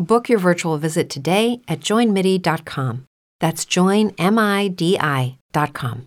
Book your virtual visit today at joinmidi.com. That's joinmidi.com.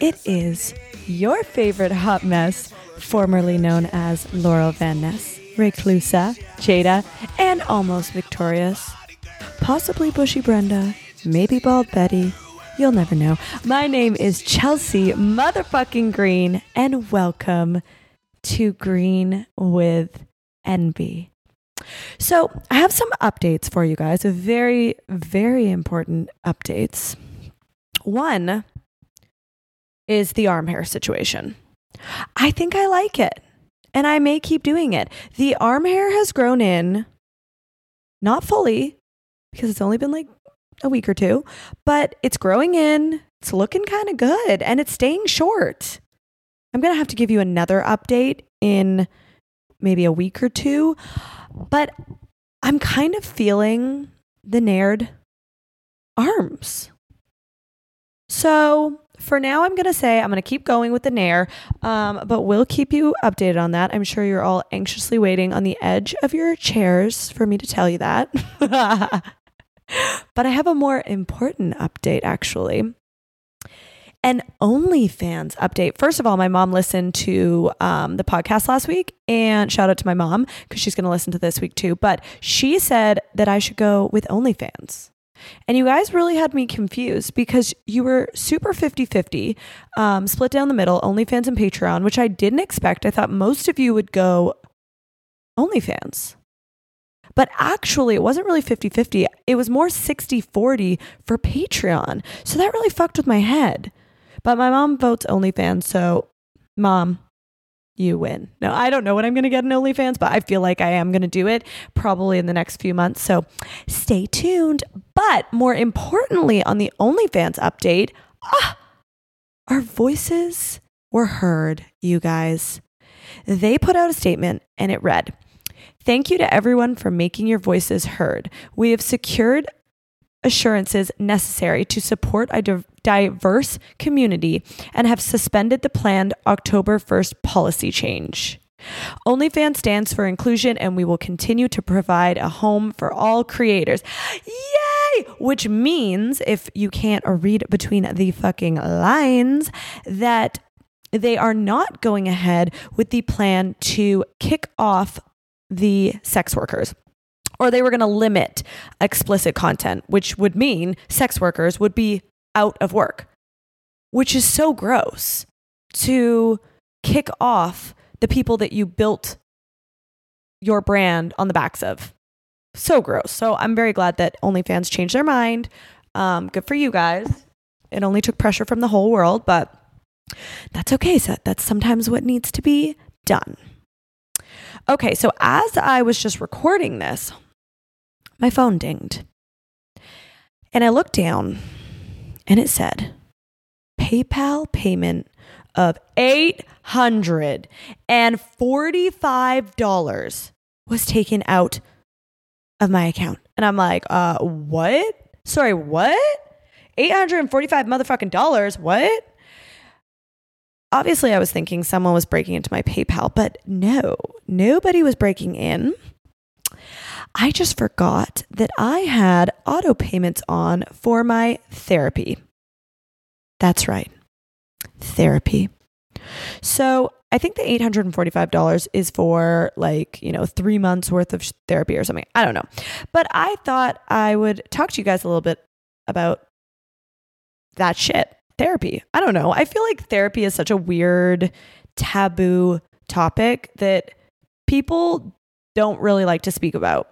It is your favorite hot mess, formerly known as Laurel Van Ness, Reclusa, Jada, and Almost Victorious. Possibly Bushy Brenda, maybe Bald Betty, you'll never know. My name is Chelsea motherfucking Green, and welcome to Green with Envy. So I have some updates for you guys, very, very important updates. One is the arm hair situation. I think I like it, and I may keep doing it. The arm hair has grown in, not fully, because it's only been like a week or two, but it's growing in, it's looking kind of good, and it's staying short. I'm going to have to give you another update in maybe a week or two, but I'm kind of feeling the nared arms. So for now, I'm going to say I'm going to keep going with the Nair, but we'll keep you updated on that. I'm sure you're all anxiously waiting on the edge of your chairs for me to tell you that. But I have a more important update, actually. An OnlyFans update. First of all, my mom listened to the podcast last week, and shout out to my mom because she's going to listen to this week too. But she said that I should go with OnlyFans. And you guys really had me confused because you were super 50-50, split down the middle, OnlyFans and Patreon, which I didn't expect. I thought most of you would go OnlyFans. But actually, it wasn't really 50-50. It was more 60-40 for Patreon. So that really fucked with my head. But my mom votes OnlyFans, so mom, you win. Now, I don't know when I'm going to get an OnlyFans, but I feel like I am going to do it probably in the next few months. So stay tuned. But more importantly, on the OnlyFans update, our voices were heard, you guys. They put out a statement and it read, "Thank you to everyone for making your voices heard. We have secured assurances necessary to support a diverse community and have suspended the planned October 1st policy change. OnlyFans stands for inclusion, and we will continue to provide a home for all creators. Yay! Which means, if you can't read between the fucking lines, that they are not going ahead with the plan to kick off the sex workers. Or they were going to limit explicit content, which would mean sex workers would be out of work, which is so gross to kick off the people that you built your brand on the backs of. So gross. So I'm very glad that OnlyFans changed their mind. Good for you guys. It only took pressure from the whole world, but that's okay. So that's sometimes what needs to be done. Okay, so as I was just recording this, my phone dinged. And I looked down and it said, PayPal payment of $845 was taken out of my account. And I'm like, what? Sorry, what? $845 motherfucking dollars? What? Obviously, I was thinking someone was breaking into my PayPal, but no, nobody was breaking in. I just forgot that I had auto payments on for my therapy. That's right. Therapy. So I think the $845 is for 3 months worth of therapy or something. I don't know. But I thought I would talk to you guys a little bit about that shit. Therapy. I don't know. I feel like therapy is such a weird taboo topic that people don't really like to speak about.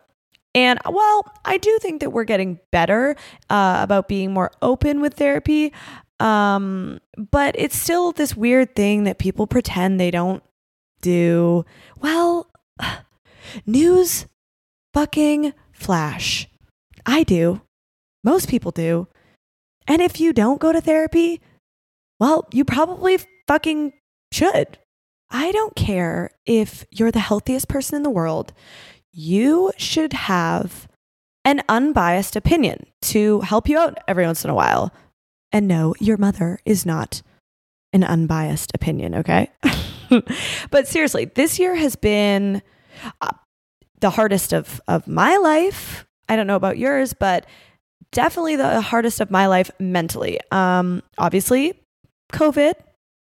And well, I do think that we're getting better about being more open with therapy. But it's still this weird thing that people pretend they don't do. Well, news fucking flash. I do. Most people do. And if you don't go to therapy, well, you probably fucking should. I don't care if you're the healthiest person in the world. You should have an unbiased opinion to help you out every once in a while. And no, your mother is not an unbiased opinion, okay? But seriously, this year has been the hardest of my life. I don't know about yours, but definitely the hardest of my life mentally. Obviously, COVID,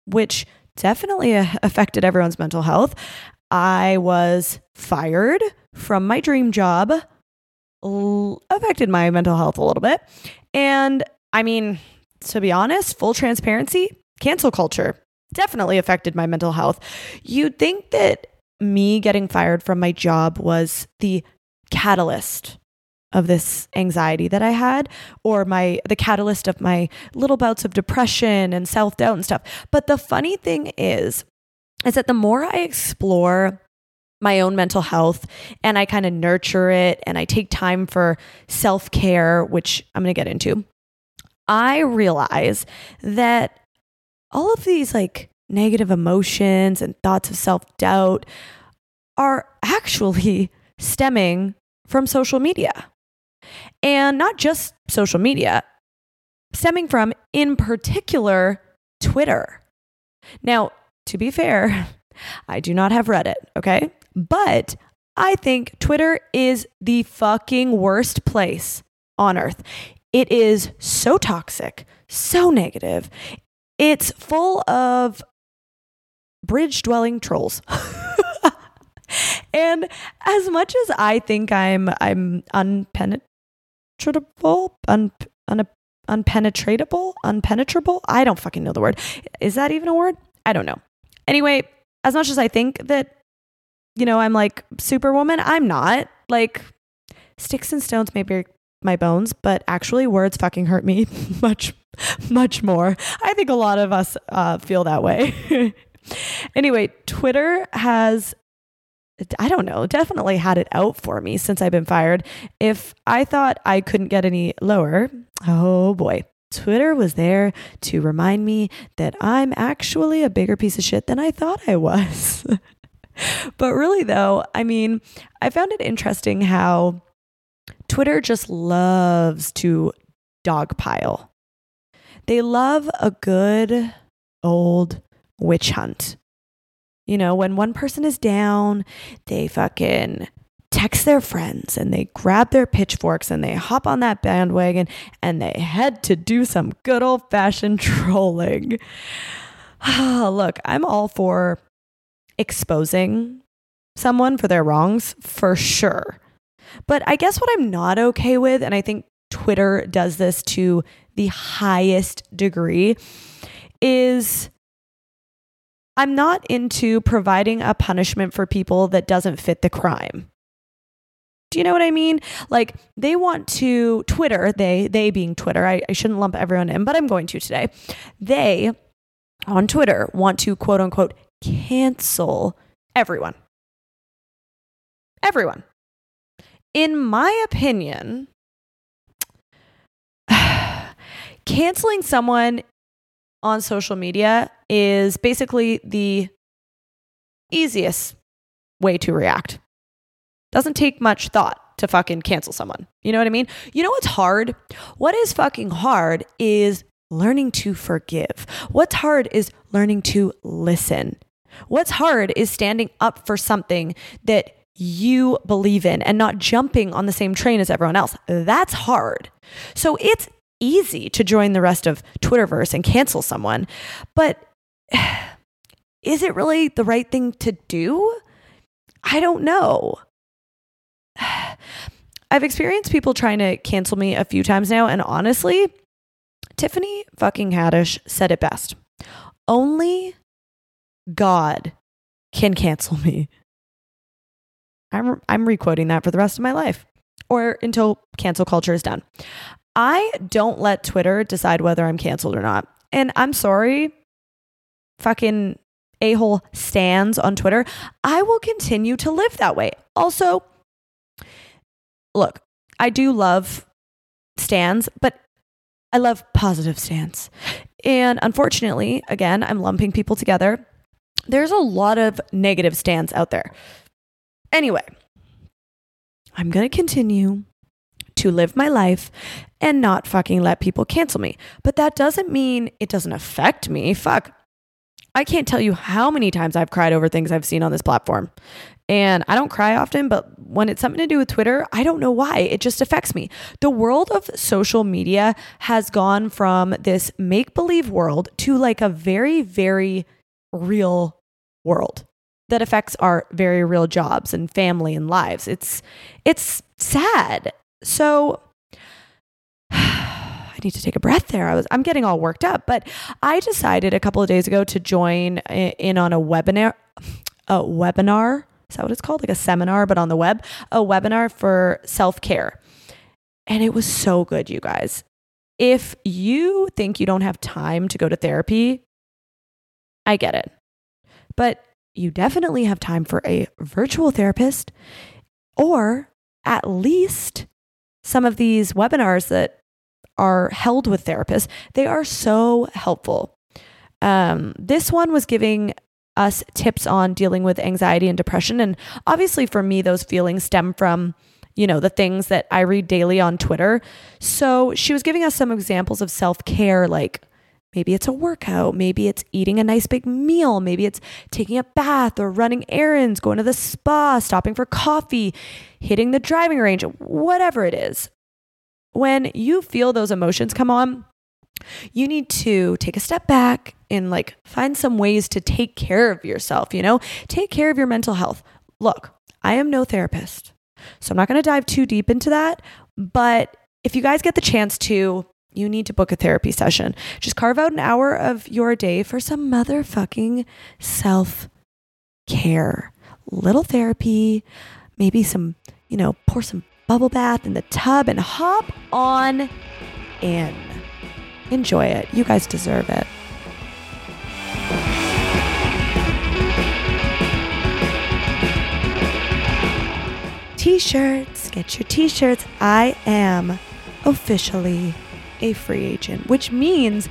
which definitely affected everyone's mental health. I was fired from my dream job, affected my mental health a little bit. And I mean, to be honest, full transparency, cancel culture definitely affected my mental health. You'd think that me getting fired from my job was the catalyst of this anxiety that I had, or the catalyst of my little bouts of depression and self-doubt and stuff. But the funny thing is that the more I explore my own mental health and I kind of nurture it and I take time for self-care, which I'm going to get into, I realize that all of these negative emotions and thoughts of self-doubt are actually stemming from social media. And not just social media, stemming from, in particular, Twitter. Now, to be fair, I do not have Reddit, okay? But I think Twitter is the fucking worst place on earth. It is so toxic, so negative. It's full of bridge-dwelling trolls. And as much as I think I'm unpenetrable, I don't fucking know the word. Is that even a word? I don't know. Anyway, as much as I think that, I'm superwoman, I'm not. Sticks and stones may break my bones, but actually words fucking hurt me much, much more. I think a lot of us feel that way. Anyway, Twitter has, I don't know, definitely had it out for me since I've been fired. If I thought I couldn't get any lower, oh boy, Twitter was there to remind me that I'm actually a bigger piece of shit than I thought I was. But really though, I mean, I found it interesting how Twitter just loves to dogpile. They love a good old witch hunt. You know, when one person is down, they fucking text their friends and they grab their pitchforks and they hop on that bandwagon and they head to do some good old fashioned trolling. Look, I'm all for exposing someone for their wrongs for sure. But I guess what I'm not okay with, and I think Twitter does this to the highest degree, is I'm not into providing a punishment for people that doesn't fit the crime. Do you know what I mean? Like, they want to, Twitter, they being Twitter, I shouldn't lump everyone in, but I'm going to today. They, on Twitter, want to quote unquote cancel everyone. Everyone. In my opinion, canceling someone on social media is basically the easiest way to react. Doesn't take much thought to fucking cancel someone. You know what I mean? You know what's hard? What is fucking hard is learning to forgive. What's hard is learning to listen. What's hard is standing up for something that you believe in and not jumping on the same train as everyone else. That's hard. So it's easy to join the rest of Twitterverse and cancel someone, but is it really the right thing to do? I don't know. I've experienced people trying to cancel me a few times now, and honestly, Tiffany fucking Haddish said it best. Only God can cancel me. I'm re-quoting that for the rest of my life, or until cancel culture is done. I don't let Twitter decide whether I'm canceled or not. And I'm sorry, fucking a-hole stands on Twitter. I will continue to live that way. Also, look, I do love stands, but I love positive stands. And unfortunately, again, I'm lumping people together. There's a lot of negative stands out there. Anyway, I'm going to continue to live my life and not fucking let people cancel me. But that doesn't mean it doesn't affect me. Fuck. I can't tell you how many times I've cried over things I've seen on this platform. And I don't cry often, but when it's something to do with Twitter, I don't know why. It just affects me. The world of social media has gone from this make-believe world to like a very, very real world that affects our very real jobs and family and lives. It's sad. So I need to take a breath there. I'm getting all worked up, but I decided a couple of days ago to join in on a webinar. Is that what it's called? Like a seminar, but on the web, a webinar for self-care. And it was so good, you guys. If you think you don't have time to go to therapy, I get it. But you definitely have time for a virtual therapist, or at least some of these webinars that are held with therapists. They are so helpful. This one was giving us tips on dealing with anxiety and depression. And obviously for me, those feelings stem from, you know, the things that I read daily on Twitter. So she was giving us some examples of self-care, like maybe it's a workout, maybe it's eating a nice big meal, maybe it's taking a bath or running errands, going to the spa, stopping for coffee, hitting the driving range, whatever it is. When you feel those emotions come on, you need to take a step back and like find some ways to take care of yourself, you know, take care of your mental health. Look, I am no therapist, so I'm not going to dive too deep into that. But if you guys get the chance to, you need to book a therapy session. Just carve out an hour of your day for some motherfucking self-care. Little therapy, maybe some, you know, pour some bubble bath in the tub and hop on in. Enjoy it. You guys deserve it. T-shirts. Get your T-shirts. I am officially a free agent, which means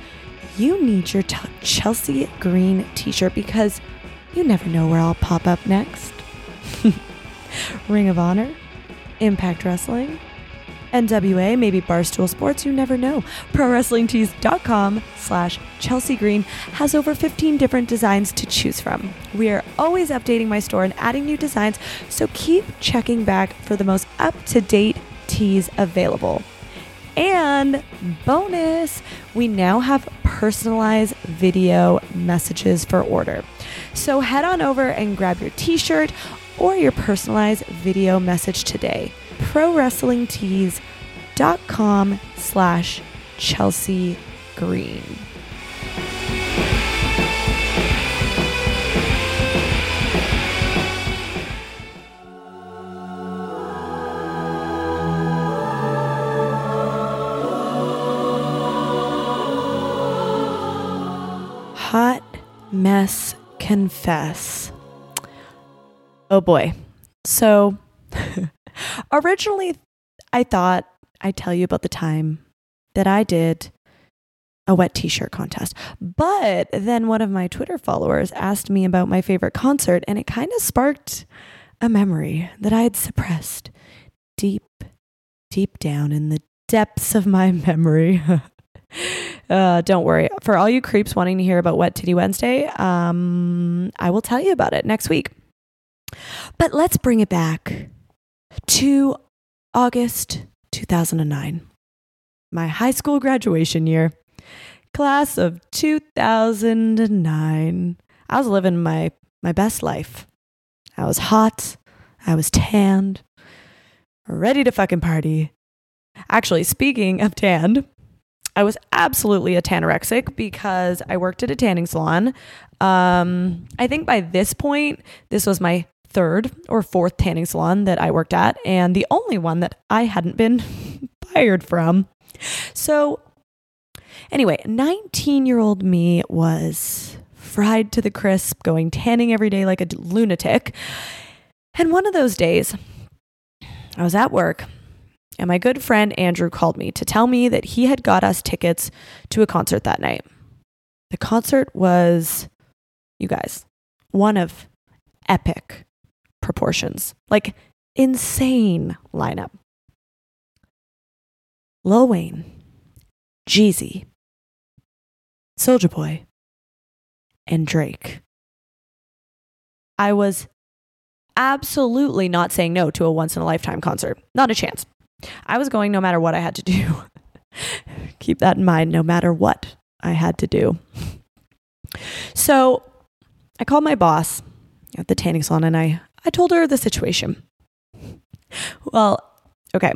you need your Chelsea Green T-shirt, because you never know where I'll pop up next. Ring of Honor, Impact Wrestling, NWA, maybe Barstool Sports, you never know. ProWrestlingTees.com/Chelsea Green has over 15 different designs to choose from. We are always updating my store and adding new designs, so keep checking back for the most up-to-date tees available. And bonus, we now have personalized video messages for order. So head on over and grab your t-shirt or your personalized video message today. ProWrestlingTees.com/Chelsea Green. Hot mess confess. Oh boy. So originally I thought I'd tell you about the time that I did a wet t-shirt contest, but then one of my Twitter followers asked me about my favorite concert, and it kind of sparked a memory that I had suppressed deep down in the depths of my memory. Don't worry. For all you creeps wanting to hear about Wet Titty Wednesday, I will tell you about it next week. But let's bring it back to August 2009, my high school graduation year, class of 2009. I was living my best life. I was hot. I was tanned, ready to fucking party. Actually, speaking of tanned, I was absolutely a tanorexic because I worked at a tanning salon. I think by this point, this was my third or fourth tanning salon that I worked at, and the only one that I hadn't been fired from. So anyway, 19-year-old me was fried to the crisp, going tanning every day like a lunatic. And one of those days, I was at work, and my good friend Andrew called me to tell me that he had got us tickets to a concert that night. The concert was, you guys, one of epic proportions, like insane lineup. Lil Wayne, Jeezy, Soulja Boy, and Drake. I was absolutely not saying no to a once-in-a-lifetime concert. Not a chance. I was going no matter what I had to do. Keep that in mind, no matter what I had to do. So I called my boss at the tanning salon and I told her the situation. Well, okay.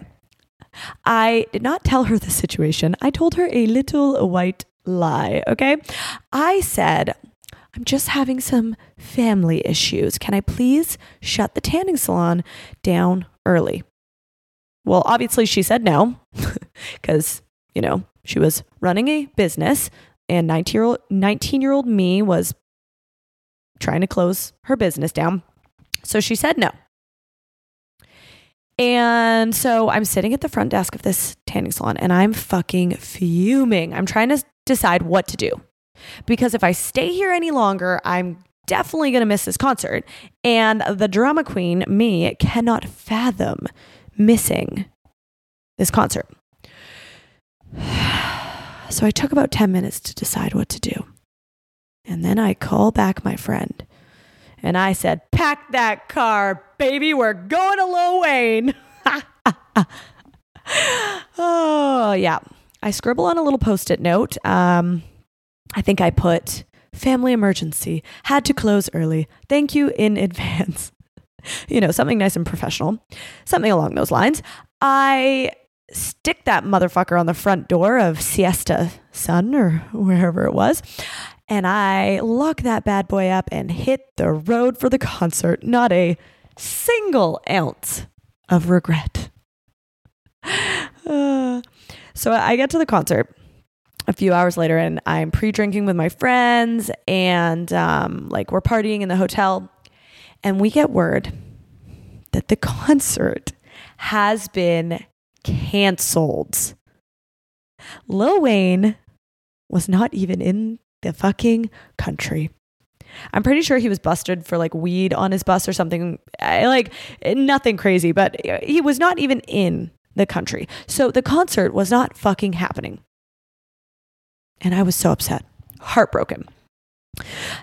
I did not tell her the situation. I told her a little white lie, okay? I said, I'm just having some family issues. Can I please shut the tanning salon down early? Well, obviously she said no because, you know, she was running a business and 19-year-old me was trying to close her business down. So she said no. And so I'm sitting at the front desk of this tanning salon and I'm fucking fuming. I'm trying to decide what to do because if I stay here any longer, I'm definitely going to miss this concert. And the drama queen, me, cannot fathom missing this concert. So I took about 10 minutes to decide what to do. And then I call back my friend and I said, pack that car, baby. We're going to Lil Wayne. Oh yeah. I scribble on a little Post-it note. I think I put family emergency, had to close early. Thank you in advance. You know, something nice and professional, something along those lines. I stick that motherfucker on the front door of Siesta Sun or wherever it was. And I lock that bad boy up and hit the road for the concert. Not a single ounce of regret. So I get to the concert a few hours later and I'm pre-drinking with my friends and we're partying in the hotel. And we get word that the concert has been canceled. Lil Wayne was not even in the fucking country. I'm pretty sure he was busted for weed on his bus or something. Nothing crazy, but he was not even in the country. So the concert was not fucking happening. And I was so upset, heartbroken.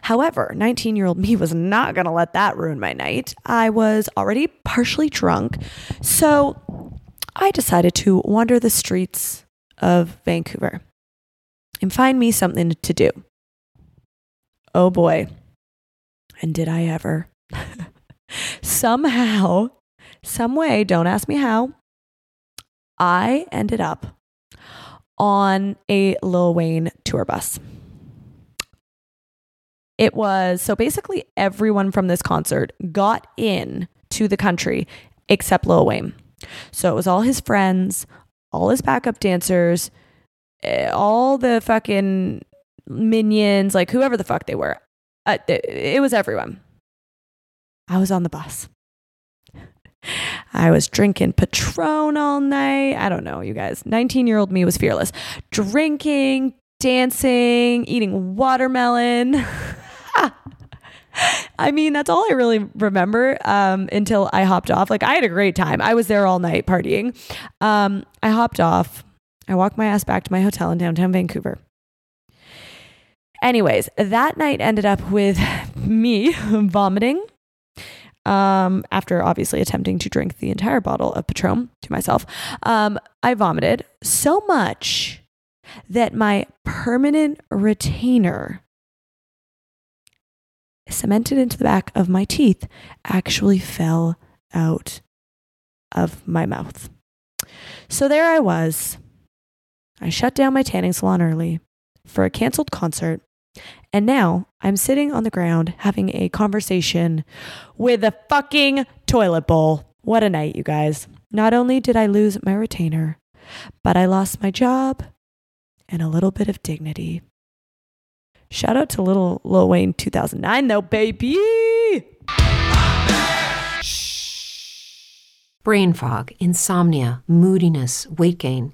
However, 19-year-old me was not going to let that ruin my night. I was already partially drunk. So I decided to wander the streets of Vancouver and find me something to do. Oh boy. And did I ever. Somehow, some way, don't ask me how, I ended up on a Lil Wayne tour bus. It was, so basically everyone from this concert got in to the country except Lil Wayne. So it was all his friends, all his backup dancers, all the fucking minions, like whoever the fuck they were. It was everyone. I was on the bus. I was drinking Patron all night. I don't know, you guys. 19-year-old me was fearless. Drinking, dancing, eating watermelon. I mean, that's all I really remember until I hopped off. Like, I had a great time. I was there all night partying. I hopped off. I walked my ass back to my hotel in downtown Vancouver. Anyways, that night ended up with me vomiting after obviously attempting to drink the entire bottle of Patron to myself. I vomited so much that my permanent retainer cemented into the back of my teeth actually fell out of my mouth. So there I was. I shut down my tanning salon early for a canceled concert. And now I'm sitting on the ground having a conversation with a fucking toilet bowl. What a night, you guys. Not only did I lose my retainer, but I lost my job and a little bit of dignity. Shout out to Lil Wayne 2009 though, baby. Brain fog, insomnia, moodiness, weight gain.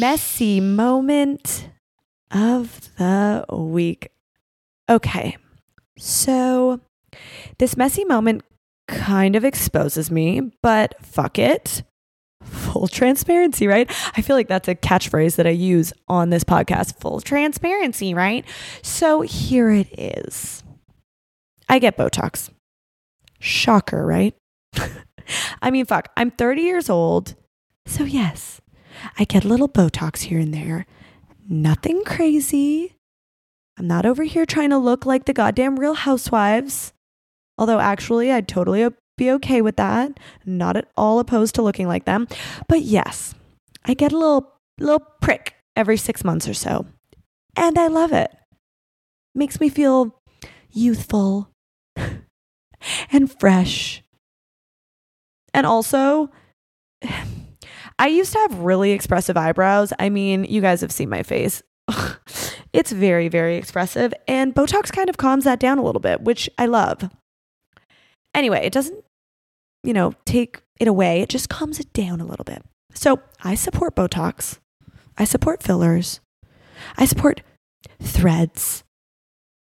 Messy moment of the week. Okay, so this messy moment kind of exposes me, but fuck it. Full transparency, right? I feel like that's a catchphrase that I use on this podcast. Full transparency, right? So here it is. I get Botox. Shocker, right? I mean, fuck, I'm 30 years old. So yes. I get a little Botox here and there. Nothing crazy. I'm not over here trying to look like the goddamn Real Housewives. Although actually, I'd totally be okay with that. Not at all opposed to looking like them. But yes, I get a little prick every 6 months or so. And I love it. Makes me feel youthful and fresh. And also... I used to have really expressive eyebrows. I mean, you guys have seen my face. It's very, very expressive. And Botox kind of calms that down a little bit, which I love. Anyway, it doesn't, take it away. It just calms it down a little bit. So I support Botox. I support fillers. I support threads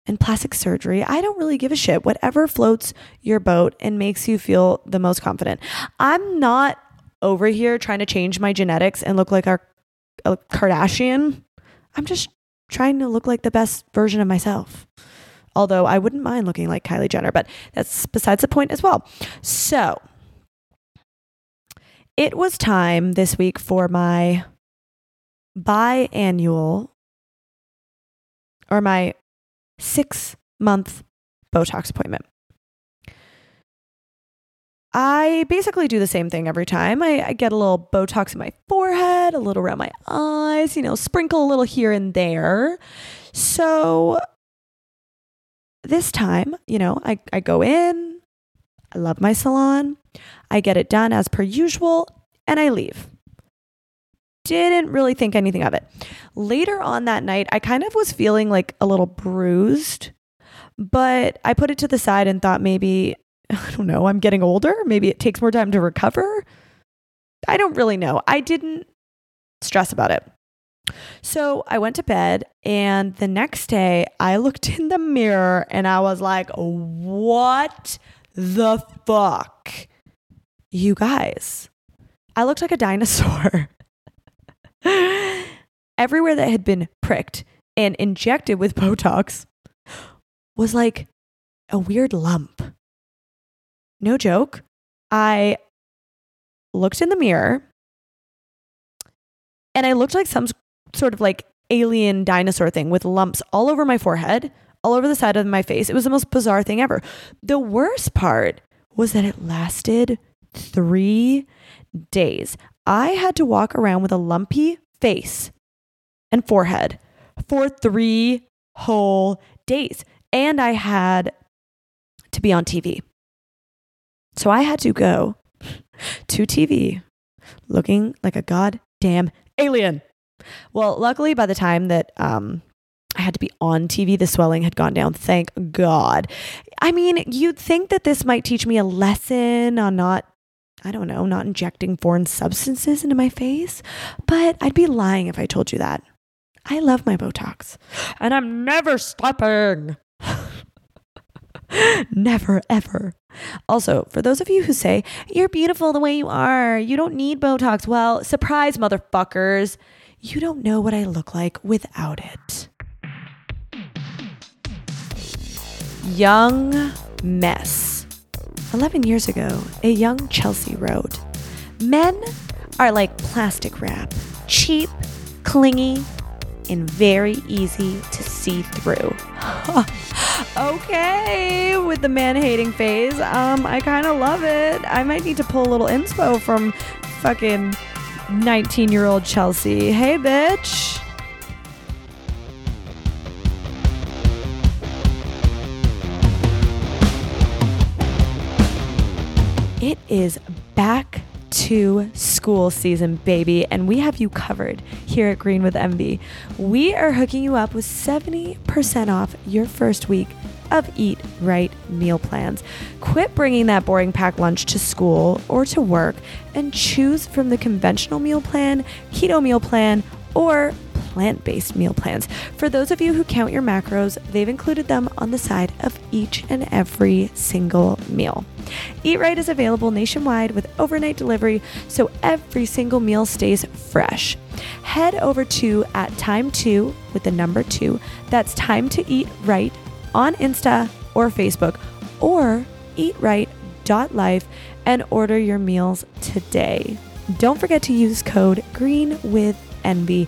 and plastic surgery. I don't really give a shit. Whatever floats your boat and makes you feel the most confident. I'm not over here trying to change my genetics and look like a Kardashian. I'm just trying to look like the best version of myself. Although I wouldn't mind looking like Kylie Jenner, but that's besides the point as well. So it was time this week for my biannual or my 6-month Botox appointment. I basically do the same thing every time. I get a little Botox in my forehead, a little around my eyes, you know, sprinkle a little here and there. So this time, you know, I go in, I love my salon, I get it done as per usual, and I leave. Didn't really think anything of it. Later on that night, I kind of was feeling like a little bruised, but I put it to the side and thought maybe, I don't know, I'm getting older. Maybe it takes more time to recover. I don't really know. I didn't stress about it. So I went to bed, and the next day I looked in the mirror and I was like, what the fuck? You guys, I looked like a dinosaur. Everywhere that had been pricked and injected with Botox was like a weird lump. No joke. I looked in the mirror and I looked like some sort of like alien dinosaur thing with lumps all over my forehead, all over the side of my face. It was the most bizarre thing ever. The worst part was that it lasted 3 days. I had to walk around with a lumpy face and forehead for 3 whole days. And I had to be on TV. So I had to go to TV looking like a goddamn alien. Well, luckily by the time that I had to be on TV, the swelling had gone down. Thank God. I mean, you'd think that this might teach me a lesson on not injecting foreign substances into my face, but I'd be lying if I told you that. I love my Botox and I'm never stopping. Never, ever. Also, for those of you who say, you're beautiful the way you are, you don't need Botox. Well, surprise, motherfuckers. You don't know what I look like without it. Young mess. 11 years ago, a young Chelsea wrote, men are like plastic wrap, cheap, clingy, and very easy to see through. Okay, with the man-hating phase, I kind of love it. I might need to pull a little inspo from fucking 19-year-old Chelsea. Hey, bitch. It is back to school season, baby, and we have you covered here at Green with MB. We are hooking you up with 70% off your first week of Eat Right meal plans. Quit bringing that boring packed lunch to school or to work and choose from the conventional meal plan, keto meal plan, or plant-based meal plans. For those of you who count your macros, they've included them on the side of each and every single meal. Eat Right is available nationwide with overnight delivery, so every single meal stays fresh. Head over to @time2 with the number 2. That's time to eat right on Insta or Facebook or eatright.life and order your meals today. Don't forget to use code GREENWITHENVY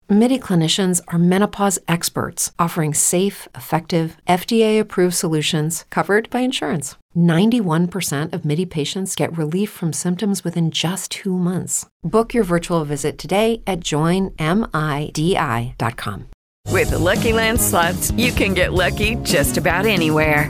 Midi clinicians are menopause experts, offering safe, effective, FDA-approved solutions covered by insurance. 91% of Midi patients get relief from symptoms within just 2 months. Book your virtual visit today at joinmidi.com. With Lucky Land Slots, you can get lucky just about anywhere.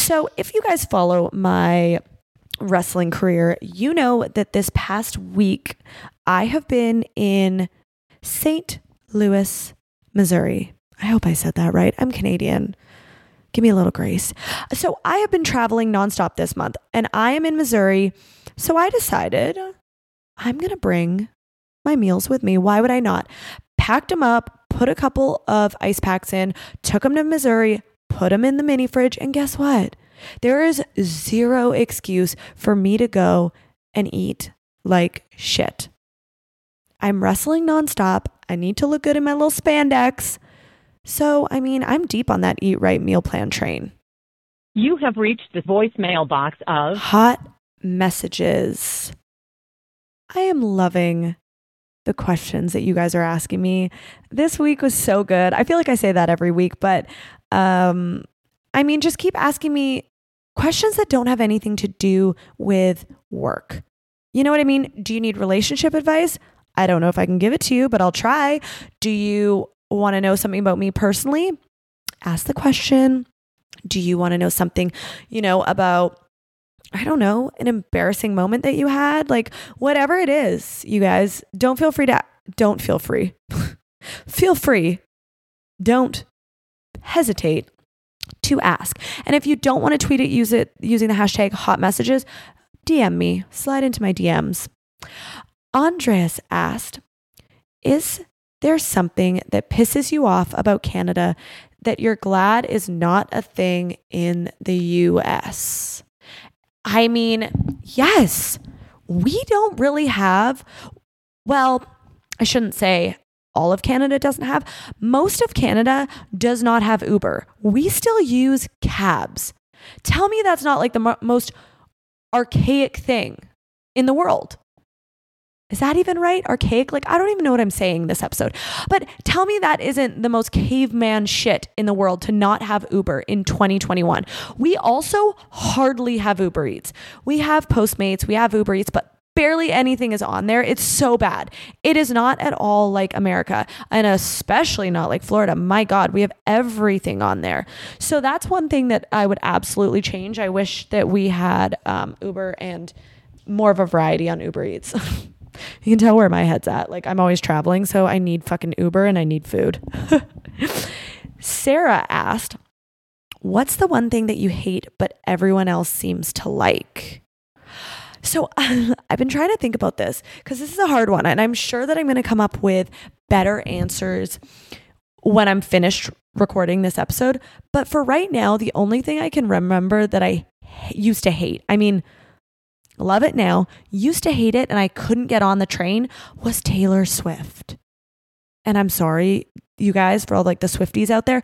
So if you guys follow my wrestling career, you know that this past week I have been in St. Louis, Missouri. I hope I said that right. I'm Canadian. Give me a little grace. So I have been traveling nonstop this month and I am in Missouri. So I decided I'm going to bring my meals with me. Why would I not? Packed them up, put a couple of ice packs in, took them to Missouri, put them in the mini fridge. And guess what? There is zero excuse for me to go and eat like shit. I'm wrestling nonstop. I need to look good in my little spandex. So, I mean, I'm deep on that Eat Right meal plan train. You have reached the voicemail box of Hot Messages. I am loving the questions that you guys are asking me. This week was so good. I feel like I say that every week, but I mean, just keep asking me questions that don't have anything to do with work. You know what I mean? Do you need relationship advice? I don't know if I can give it to you, but I'll try. Do you want to know something about me personally? Ask the question. Do you want to know something, you know, about, I don't know, an embarrassing moment that you had? Like whatever it is, you guys, don't hesitate to ask. And if you don't want to tweet it, use it using the hashtag hot messages, DM me, slide into my DMs. Andreas asked, is there's something that pisses you off about Canada that you're glad is not a thing in the US? I mean, yes, we don't really have, well, I shouldn't say all of Canada doesn't have. Most of Canada does not have Uber. We still use cabs. Tell me that's not like the most archaic thing in the world. Is that even right? Archaic? Like, I don't even know what I'm saying this episode. But tell me that isn't the most caveman shit in the world to not have Uber in 2021. We also hardly have Uber Eats. We have Postmates, we have Uber Eats, but barely anything is on there. It's so bad. It is not at all like America, and especially not like Florida. My God, we have everything on there. So that's one thing that I would absolutely change. I wish that we had Uber and more of a variety on Uber Eats. You can tell where my head's at. Like, I'm always traveling, so I need fucking Uber and I need food. Sarah asked, what's the one thing that you hate but everyone else seems to like? So I've been trying to think about this because this is a hard one, and I'm sure that I'm going to come up with better answers when I'm finished recording this episode. But for right now, the only thing I can remember that I used to hate, I mean, love it now, used to hate it and I couldn't get on the train, was Taylor Swift. And I'm sorry, you guys, for all like the Swifties out there.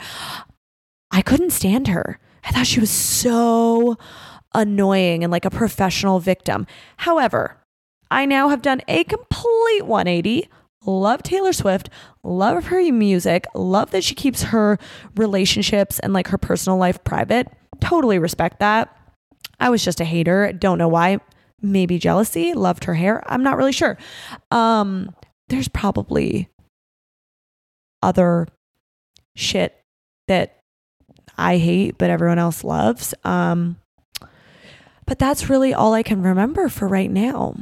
I couldn't stand her. I thought she was so annoying and like a professional victim. However, I now have done a complete 180. Love Taylor Swift, love her music, love that she keeps her relationships and like her personal life private. Totally respect that. I was just a hater. Don't know why. Maybe jealousy, loved her hair. I'm not really sure. There's probably other shit that I hate, but everyone else loves. But that's really all I can remember for right now.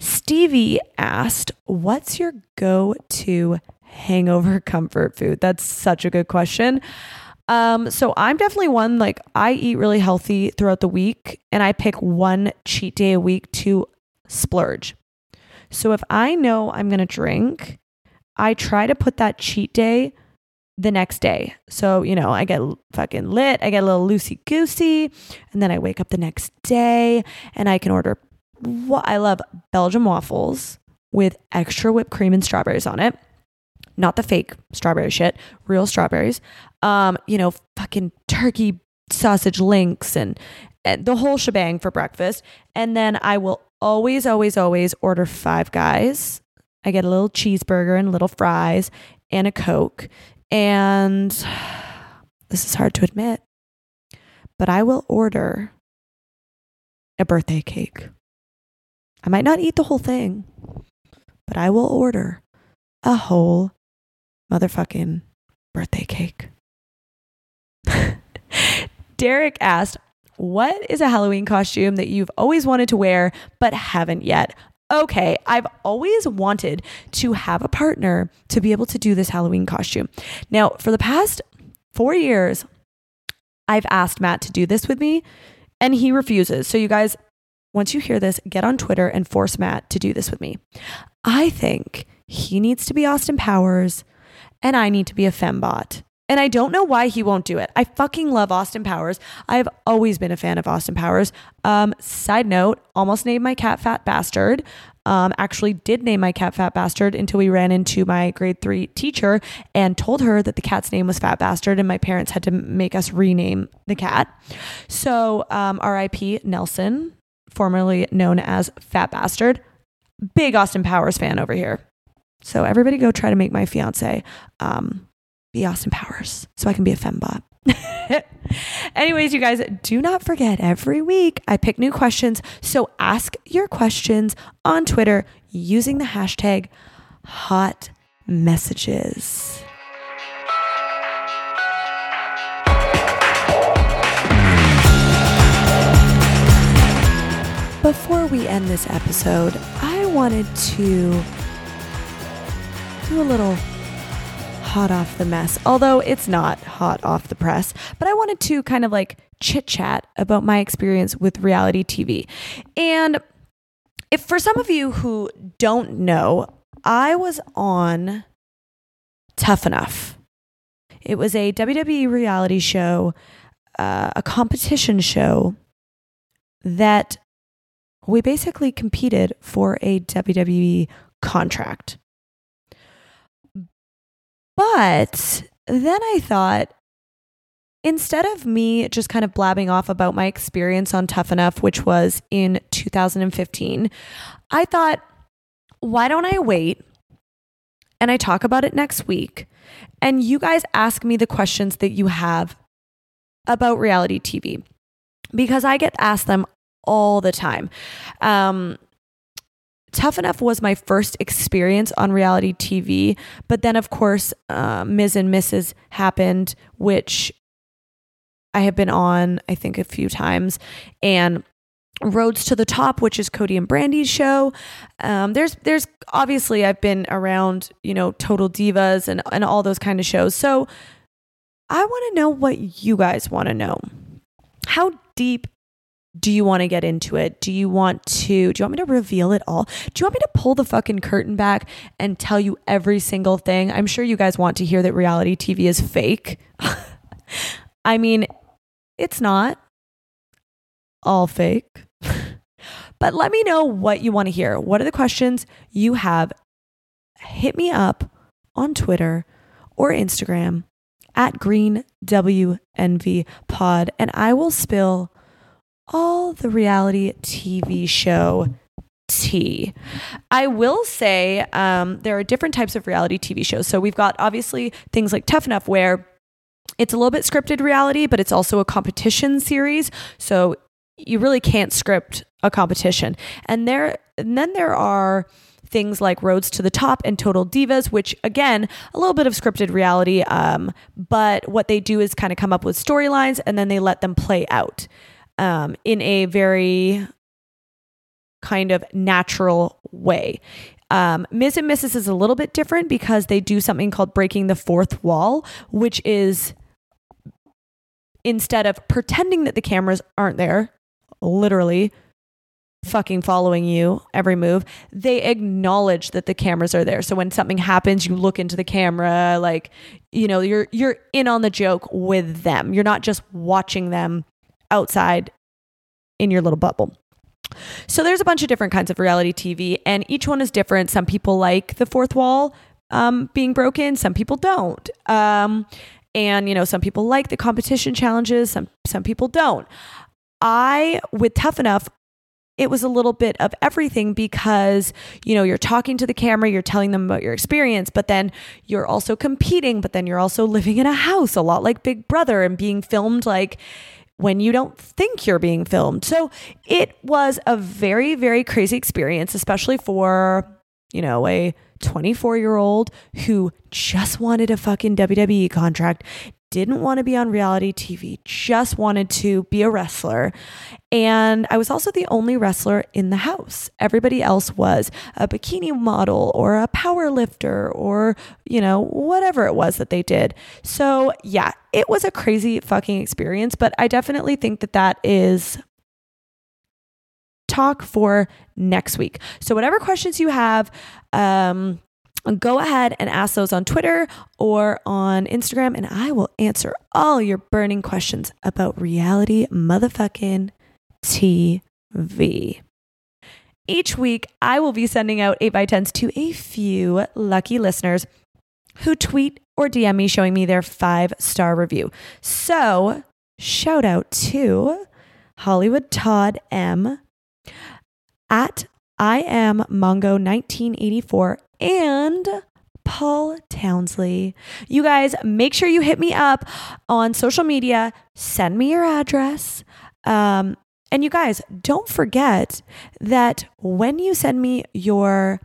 Stevie asked, what's your go-to hangover comfort food? That's such a good question. So I'm definitely one, like I eat really healthy throughout the week and I pick one cheat day a week to splurge. So if I know I'm going to drink, I try to put that cheat day the next day. So, you know, I get fucking lit, I get a little loosey goosey, and then I wake up the next day and I can order I love Belgian waffles with extra whipped cream and strawberries on it. not the fake strawberry shit, real strawberries, you know, fucking turkey sausage links and the whole shebang for breakfast. And then I will always, always, always order Five Guys. I get a little cheeseburger and little fries and a Coke. And this is hard to admit, but I will order a birthday cake. I might not eat the whole thing, but I will order a whole motherfucking birthday cake. Derek asked, what is a Halloween costume that you've always wanted to wear but haven't yet? Okay, I've always wanted to have a partner to be able to do this Halloween costume. Now, for the past 4 years, I've asked Matt to do this with me, and he refuses. So you guys, once you hear this, get on Twitter and force Matt to do this with me. I think he needs to be Austin Powers, and I need to be a fembot. And I don't know why he won't do it. I fucking love Austin Powers. I've always been a fan of Austin Powers. Side note, almost named my cat Fat Bastard. Actually did name my cat Fat Bastard until we ran into my grade 3 teacher and told her that the cat's name was Fat Bastard and my parents had to make us rename the cat. So RIP Nelson, formerly known as Fat Bastard. Big Austin Powers fan over here. So everybody go try to make my fiance be Austin Powers so I can be a fembot. Anyways, you guys, do not forget, every week I pick new questions. So ask your questions on Twitter using the hashtag hot messages. Before we end this episode, I wanted to do a little hot off the mess, although it's not hot off the press, but I wanted to kind of like chit chat about my experience with reality TV. And if for some of you who don't know, I was on Tough Enough. It was a WWE reality show, a competition show that we basically competed for a WWE contract. But then I thought, instead of me just kind of blabbing off about my experience on Tough Enough, which was in 2015, I thought, why don't I wait and I talk about it next week and you guys ask me the questions that you have about reality TV, because I get asked them all the time. Tough Enough was my first experience on reality TV. But then, of course, Ms. and Mrs. happened, which I have been on, I think, a few times. And Roads to the Top, which is Cody and Brandy's show. There's obviously, I've been around, you know, Total Divas and all those kind of shows. So I want to know what you guys want to know. How deep do you want to get into it? Do you want me to reveal it all? Do you want me to pull the fucking curtain back and tell you every single thing? I'm sure you guys want to hear that reality TV is fake. I mean, it's not all fake, but let me know what you want to hear. What are the questions you have? Hit me up on Twitter or Instagram at GreenWNVPod, and I will spill all the reality TV show tea. I will say there are different types of reality TV shows. So we've got obviously things like Tough Enough, where it's a little bit scripted reality, but it's also a competition series. So you really can't script a competition. And then there are things like Roads to the Top and Total Divas, which again, a little bit of scripted reality. But what they do is kind of come up with storylines and then they let them play out in a very kind of natural way. Ms. and Mrs. is a little bit different because they do something called breaking the fourth wall, which is instead of pretending that the cameras aren't there, literally fucking following you every move, they acknowledge that the cameras are there. So when something happens, you look into the camera, like, you know, you're in on the joke with them. You're not just watching them outside in your little bubble. So there's a bunch of different kinds of reality TV and each one is different. Some people like the fourth wall being broken. Some people don't. And, you know, some people like the competition challenges. Some people don't. With Tough Enough, it was a little bit of everything because, you know, you're talking to the camera, you're telling them about your experience, but then you're also competing, but then you're also living in a house a lot like Big Brother and being filmed like when you don't think you're being filmed. So it was a very, very crazy experience, especially for, you know, a 24-year-old who just wanted a fucking WWE contract, didn't want to be on reality TV, just wanted to be a wrestler. And I was also the only wrestler in the house. Everybody else was a bikini model or a power lifter or, you know, whatever it was that they did. So yeah, it was a crazy fucking experience, but I definitely think that that is talk for next week. So whatever questions you have, go ahead and ask those on Twitter or on Instagram, and I will answer all your burning questions about reality motherfucking TV. Each week, I will be sending out 8x10s to a few lucky listeners who tweet or DM me showing me their 5-star review. So shout out to Hollywood Todd M, at I am Mongo 1984, and Paul Townsley. You guys, make sure you hit me up on social media. Send me your address. And you guys, don't forget that when you send me your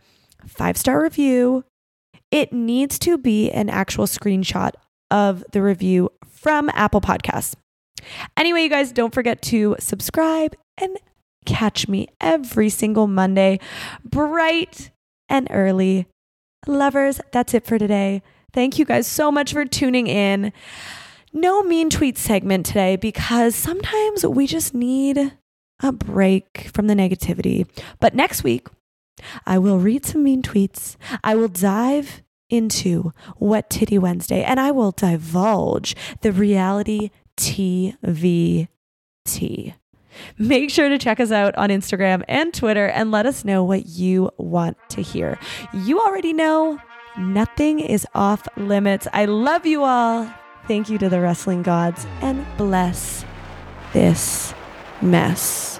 5-star review, it needs to be an actual screenshot of the review from Apple Podcasts. Anyway, you guys, don't forget to subscribe and catch me every single Monday, bright and early. Lovers, that's it for today. Thank you guys so much for tuning in. No mean tweet segment today because sometimes we just need a break from the negativity. But next week, I will read some mean tweets. I will dive into Wet Titty Wednesday, and I will divulge the reality TVT. Make sure to check us out on Instagram and Twitter and let us know what you want to hear. You already know nothing is off limits. I love you all. Thank you to the wrestling gods, and bless this mess.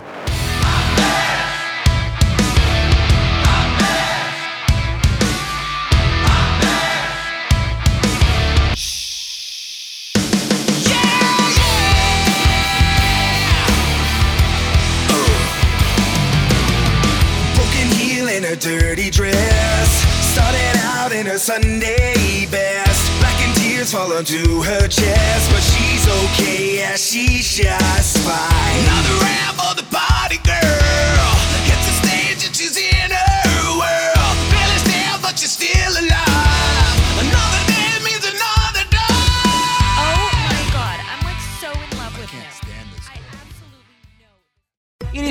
Dirty dress, started out in her Sunday best, blackened tears falling to her chest, but she's okay as she's just fine. Another round for the party girl, hits the stage and she's in her world, barely down but you're still alive, another day means another day. Oh my God, I'm like so in love with him. It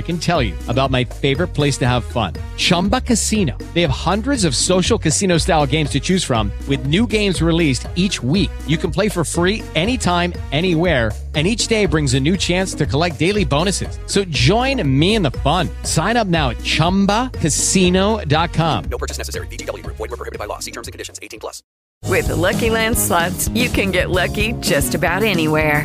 can tell you about my favorite place to have fun, Chumba Casino. They have hundreds of social casino style games to choose from, with new games released each week. You can play for free anytime, anywhere, and each day brings a new chance to collect daily bonuses. So join me in the fun. Sign up now at ChumbaCasino.com. No purchase necessary. VGW Group. Void where prohibited by law. See terms and conditions. 18+. With the Lucky Land Slots, you can get lucky just about anywhere.